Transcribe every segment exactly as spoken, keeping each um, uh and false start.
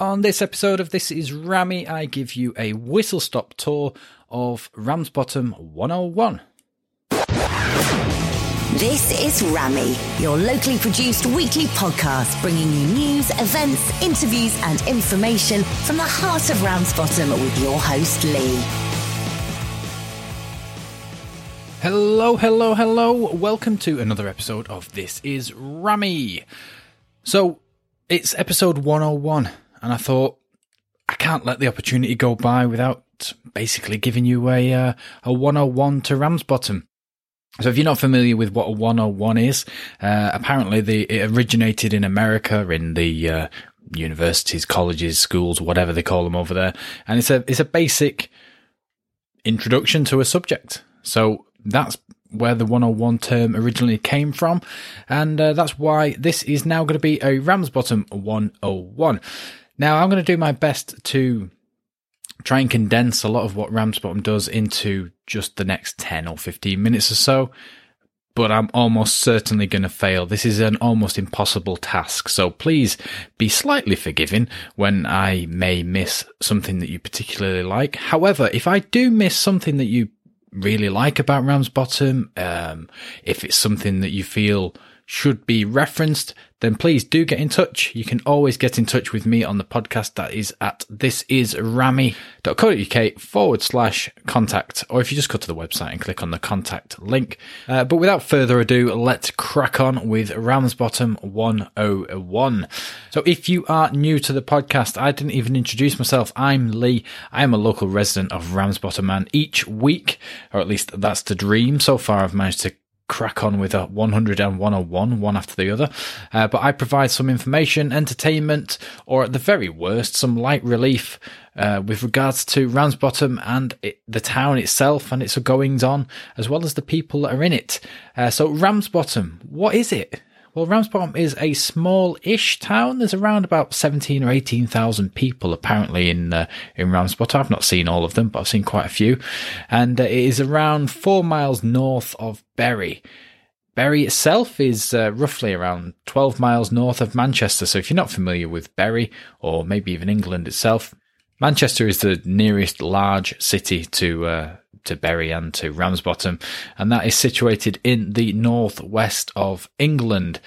On this episode of This Is Rammy, I give you a whistle-stop tour of Ramsbottom one oh one. This is Rammy, your locally produced weekly podcast, bringing you news, events, interviews and information from the heart of Ramsbottom with your host, Lee. Hello, hello, hello. Welcome to another episode of This Is Rammy. So, it's episode one oh one. And I thought, I can't let the opportunity go by without basically giving you a uh, a one oh one to Ramsbottom. So if you're not familiar with what a one oh one is, uh, apparently the, it originated in America, in the uh, universities, colleges, schools, whatever they call them over there. And it's a it's a basic introduction to a subject. So that's where the one oh one term originally came from. And uh, that's why this is now going to be a Ramsbottom one oh one. Now, I'm going to do my best to try and condense a lot of what Ramsbottom does into just the next ten or fifteen minutes or so, but I'm almost certainly going to fail. This is an almost impossible task, so please be slightly forgiving when I may miss something that you particularly like. However, if I do miss something that you really like about Ramsbottom, um, if it's something that you feel should be referenced, then please do get in touch. You can always get in touch with me on the podcast. That is at thisisrammy.co.uk forward slash contact, or if you just go to the website and click on the contact link. Uh, but without further ado, let's crack on with Ramsbottom one oh one. So if you are new to the podcast, I didn't even introduce myself. I'm Lee. I am a local resident of Ramsbottom, and each week, or at least that's the dream. So far, I've managed to crack on with a one hundred and one oh one, one after the other. Uh, but I provide some information, entertainment, or at the very worst, some light relief uh, with regards to Ramsbottom and it, the town itself and its goings-on, as well as the people that are in it. Uh, so Ramsbottom, what is it? Well, Ramsbottom is a small-ish town. There's around about seventeen or eighteen thousand people, apparently, in uh, in Ramsbottom. I've not seen all of them, but I've seen quite a few. And uh, it is around four miles north of Bury. Bury itself is uh, roughly around twelve miles north of Manchester. So if you're not familiar with Bury, or maybe even England itself, Manchester is the nearest large city to uh, to Bury and to Ramsbottom, and that is situated in the northwest of England.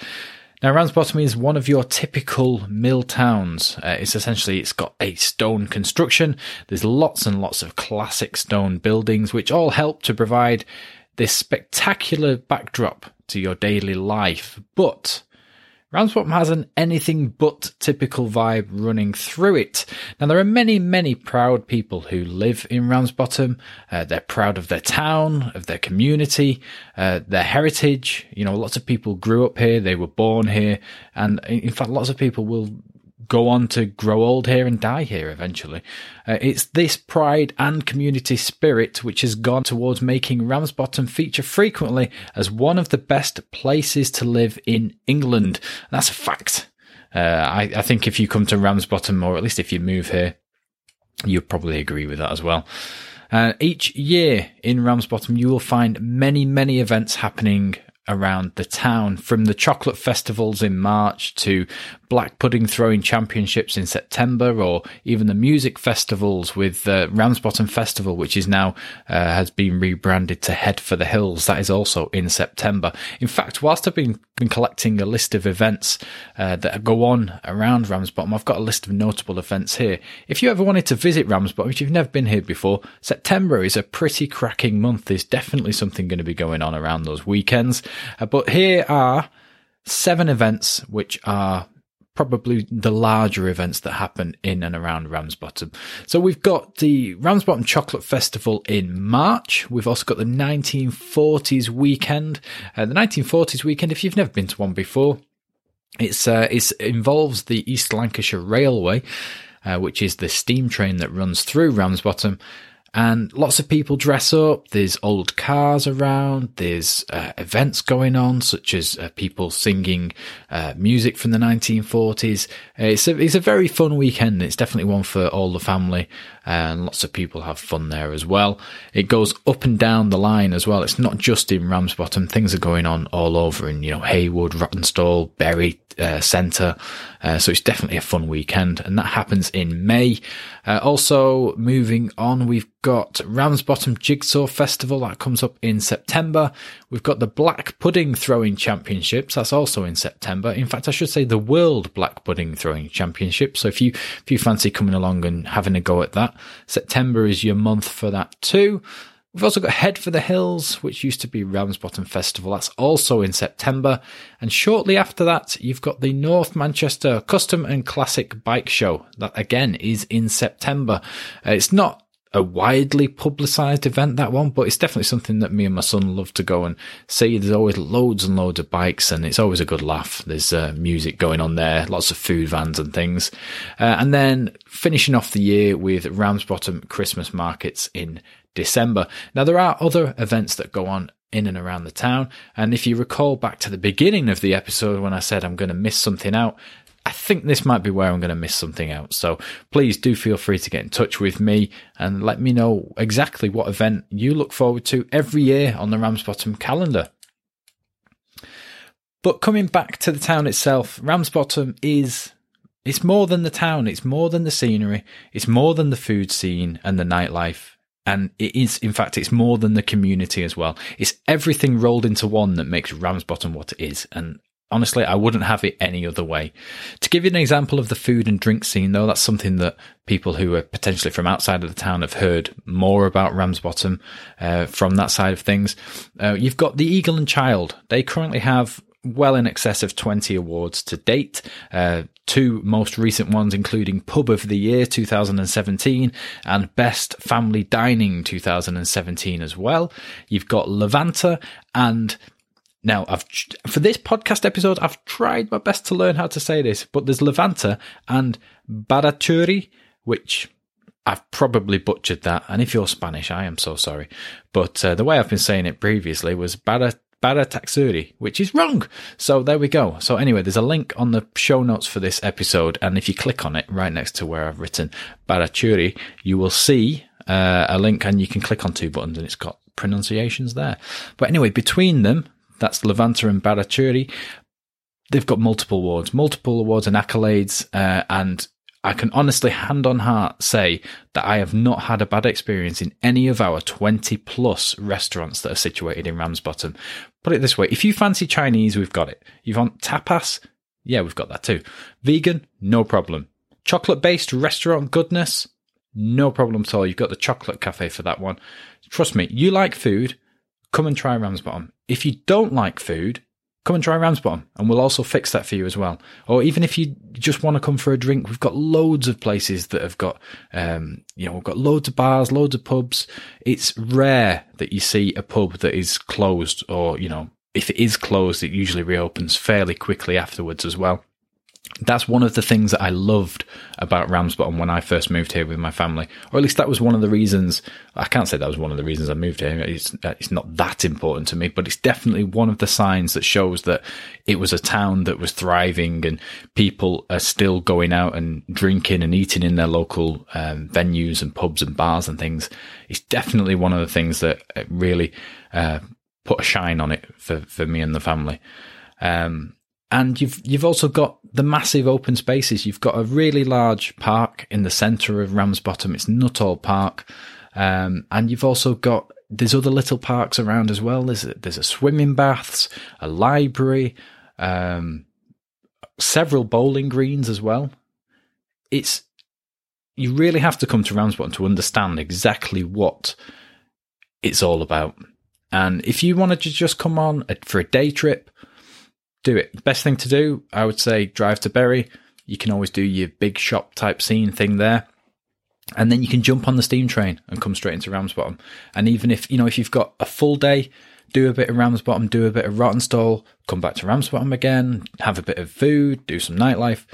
Now, Ramsbottom is one of your typical mill towns. Uh, it's essentially, it's got a stone construction. There's lots and lots of classic stone buildings, which all help to provide this spectacular backdrop to your daily life. But Ramsbottom has an anything but typical vibe running through it. Now, there are many, many proud people who live in Ramsbottom. Uh, they're proud of their town, of their community, uh, their heritage. You know, lots of people grew up here. They were born here. And in fact, lots of people will go on to grow old here and die here eventually. Uh, it's this pride and community spirit which has gone towards making Ramsbottom feature frequently as one of the best places to live in England. And that's a fact. Uh, I, I think if you come to Ramsbottom, or at least if you move here, you'll probably agree with that as well. Uh, each year in Ramsbottom, you will find many, many events happening around the town, from the chocolate festivals in March to Black Pudding Throwing Championships in September, or even the music festivals with the uh, Ramsbottom Festival, which is now uh, has been rebranded to Head for the Hills. That is also in September. In fact, whilst I've been, been collecting a list of events uh, that go on around Ramsbottom, I've got a list of notable events here. If you ever wanted to visit Ramsbottom, if you've never been here before, September is a pretty cracking month. There's definitely something going to be going on around those weekends. Uh, but here are seven events which are probably the larger events that happen in and around Ramsbottom. So we've got the Ramsbottom Chocolate Festival in March. We've also got the nineteen forties weekend. Uh, the nineteen forties weekend, if you've never been to one before, it's uh, it's involves the East Lancashire Railway, uh, which is the steam train that runs through Ramsbottom. And lots of people dress up. There's old cars around. There's uh, events going on, such as uh, people singing uh, music from the nineteen forties. Uh, it's a, it's a very fun weekend. It's definitely one for all the family, and lots of people have fun there as well. It goes up and down the line as well. It's not just in Ramsbottom. Things are going on all over in, you know, Heywood, Rawtenstall, Bury, uh, Centre. Uh, so it's definitely a fun weekend, and that happens in May. Uh, also, moving on, we've got Ramsbottom Jigsaw Festival, that comes up in September. We've got the Black Pudding Throwing Championships, that's also in September. In fact, I should say the World Black Pudding Throwing Championships. So if you if you fancy coming along and having a go at that, September is your month for that too. We've also got Head for the Hills, which used to be Ramsbottom Festival. That's also in September. And shortly after that, you've got the North Manchester Custom and Classic Bike Show. That, again, is in September. Uh, it's not a widely publicised event, that one, but it's definitely something that me and my son love to go and see. There's always loads and loads of bikes, and it's always a good laugh. There's uh, music going on there, lots of food vans and things. Uh, and then finishing off the year with Ramsbottom Christmas markets in December. Now, there are other events that go on in and around the town, and if you recall back to the beginning of the episode when I said I'm going to miss something out, I think this might be where I'm going to miss something out. So please do feel free to get in touch with me and let me know exactly what event you look forward to every year on the Ramsbottom calendar. But coming back to the town itself, Ramsbottom is, it's more than the town. It's more than the scenery. It's more than the food scene and the nightlife. And it is, in fact, it's more than the community as well. It's everything rolled into one that makes Ramsbottom what it is. And honestly, I wouldn't have it any other way. To give you an example of the food and drink scene, though, that's something that people who are potentially from outside of the town have heard more about Ramsbottom uh, from that side of things. Uh, you've got the Eagle and Child. They currently have well in excess of twenty awards to date. Uh, two most recent ones, including Pub of the Year two thousand seventeen and Best Family Dining two thousand seventeen as well. You've got Levanta and... Now, I've for this podcast episode, I've tried my best to learn how to say this, but there's Levanta and Baratxuri, which I've probably butchered that. And if you're Spanish, I am so sorry. But uh, the way I've been saying it previously was Baratxuri. Baratxuri, which is wrong. So there we go. So anyway, there's a link on the show notes for this episode, and if you click on it right next to where I've written Baratxuri, you will see uh, a link, and you can click on two buttons, and it's got pronunciations there. But anyway, between them, that's Levanta and Baratxuri, they've got multiple awards, multiple awards and accolades, uh, and I can honestly, hand on heart, say that I have not had a bad experience in any of our twenty plus restaurants that are situated in Ramsbottom. Put it this way, if you fancy Chinese, we've got it. You want tapas? Yeah, we've got that too. Vegan? No problem. Chocolate-based restaurant goodness? No problem at all. You've got the Chocolate Cafe for that one. Trust me, you like food, come and try Ramsbottom. If you don't like food, come and try Ramsbottom, and we'll also fix that for you as well. Or even if you just want to come for a drink, we've got loads of places that have got, um, you know, we've got loads of bars, loads of pubs. It's rare that you see a pub that is closed, or, you know, if it is closed, it usually reopens fairly quickly afterwards as well. That's one of the things that I loved about Ramsbottom when I first moved here with my family, or at least that was one of the reasons. I can't say that was one of the reasons I moved here. It's, it's not that important to me, but it's definitely one of the signs that shows that it was a town that was thriving, and people are still going out and drinking and eating in their local um, venues and pubs and bars and things. It's definitely one of the things that really uh, put a shine on it for, for me and the family. Um, And you've you've also got the massive open spaces. You've got a really large park in the centre of Ramsbottom. It's Nuttall Park. Um, and you've also got, there's other little parks around as well. There's a, there's a swimming baths, a library, um, several bowling greens as well. It's, you really have to come to Ramsbottom to understand exactly what it's all about. And if you wanted to just come on for a day trip, do it. Best thing to do, I would say, drive to Bury. You can always do your big shop type scene thing there. And then you can jump on the steam train and come straight into Ramsbottom. And even if, you know, if you've got a full day, do a bit of Ramsbottom, do a bit of Rawtenstall, come back to Ramsbottom again, have a bit of food, do some nightlife.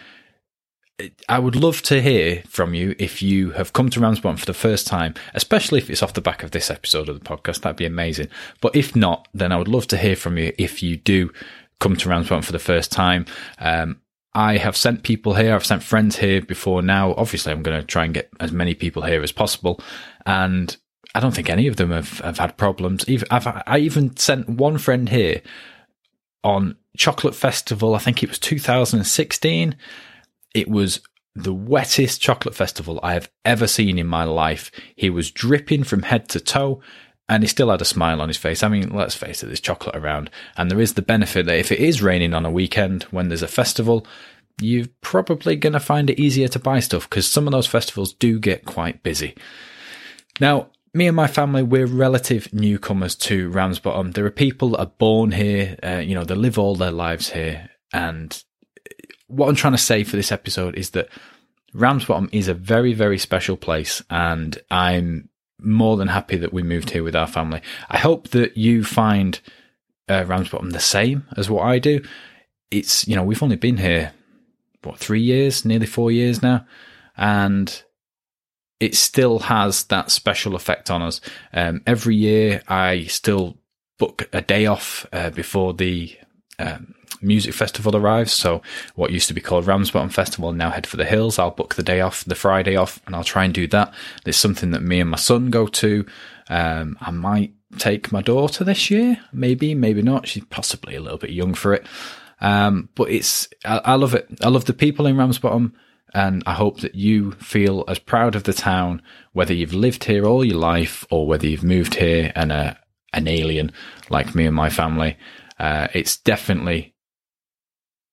I would love to hear from you if you have come to Ramsbottom for the first time, especially if it's off the back of this episode of the podcast. That'd be amazing. But if not, then I would love to hear from you if you do come to Ramsbottom for the first time. Um, I have sent people here. I've sent friends here before now. Obviously, I'm going to try and get as many people here as possible. And I don't think any of them have, have had problems. Even, I've, I even sent one friend here on Chocolate Festival. I think it was two thousand sixteen. It was the wettest chocolate festival I have ever seen in my life. He was dripping from head to toe, and he still had a smile on his face. I mean, let's face it, there's chocolate around, and there is the benefit that if it is raining on a weekend when there's a festival, you're probably going to find it easier to buy stuff because some of those festivals do get quite busy. Now, me and my family, we're relative newcomers to Ramsbottom. There are people that are born here, uh, you know, they live all their lives here, and what I'm trying to say for this episode is that Ramsbottom is a very, very special place, and I'm more than happy that we moved here with our family. I hope that you find uh, Ramsbottom the same as what I do. It's, you know, we've only been here, what, three years, nearly four years now, and it still has that special effect on us. Um, every year I still book a day off uh, before the Um, music festival arrives. So what used to be called Ramsbottom Festival, now Head for the Hills, I'll book the day off, the Friday off, and I'll try and do that. There's something that me and my son go to. Um, I might take my daughter this year, maybe, maybe not. She's possibly a little bit young for it. Um, but it's, I, I love it. I love the people in Ramsbottom, and I hope that you feel as proud of the town, whether you've lived here all your life or whether you've moved here and are an alien like me and my family. Uh, it's definitely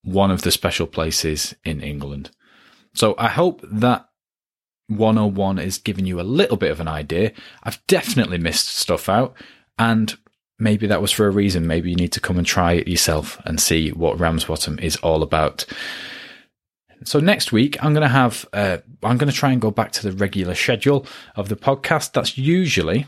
one of the special places in England. So I hope that one oh one is giving you a little bit of an idea. I've definitely missed stuff out, and maybe that was for a reason. Maybe you need to come and try it yourself and see what Ramsbottom is all about. So next week, I'm going to have, uh, I'm going to try and go back to the regular schedule of the podcast. That's usually,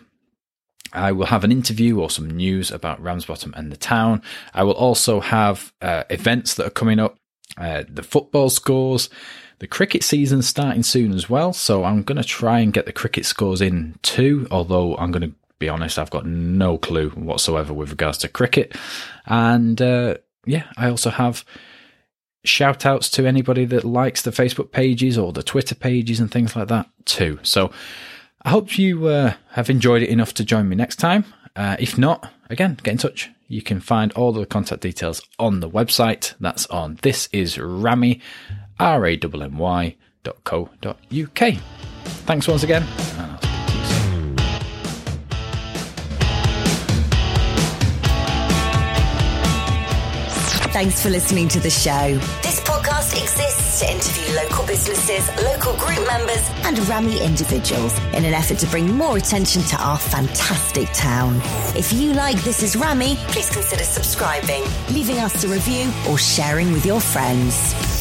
I will have an interview or some news about Ramsbottom and the town. I will also have uh, events that are coming up, uh, the football scores, the cricket season starting soon as well. So I'm going to try and get the cricket scores in too, although I'm going to be honest, I've got no clue whatsoever with regards to cricket. And uh, yeah, I also have shout outs to anybody that likes the Facebook pages or the Twitter pages and things like that too. So I hope you uh, have enjoyed it enough to join me next time. Uh, if not, again, get in touch. You can find all the contact details on the website. That's on This Is Rammy, R A M M Y dot co dot U K. Thanks once again, and I'll speak to you soon. Thanks for listening to the show. This podcast exists to interview local businesses, local group members and Rammy individuals in an effort to bring more attention to our fantastic town. If you like This Is Rammy, please consider subscribing, leaving us a review or sharing with your friends.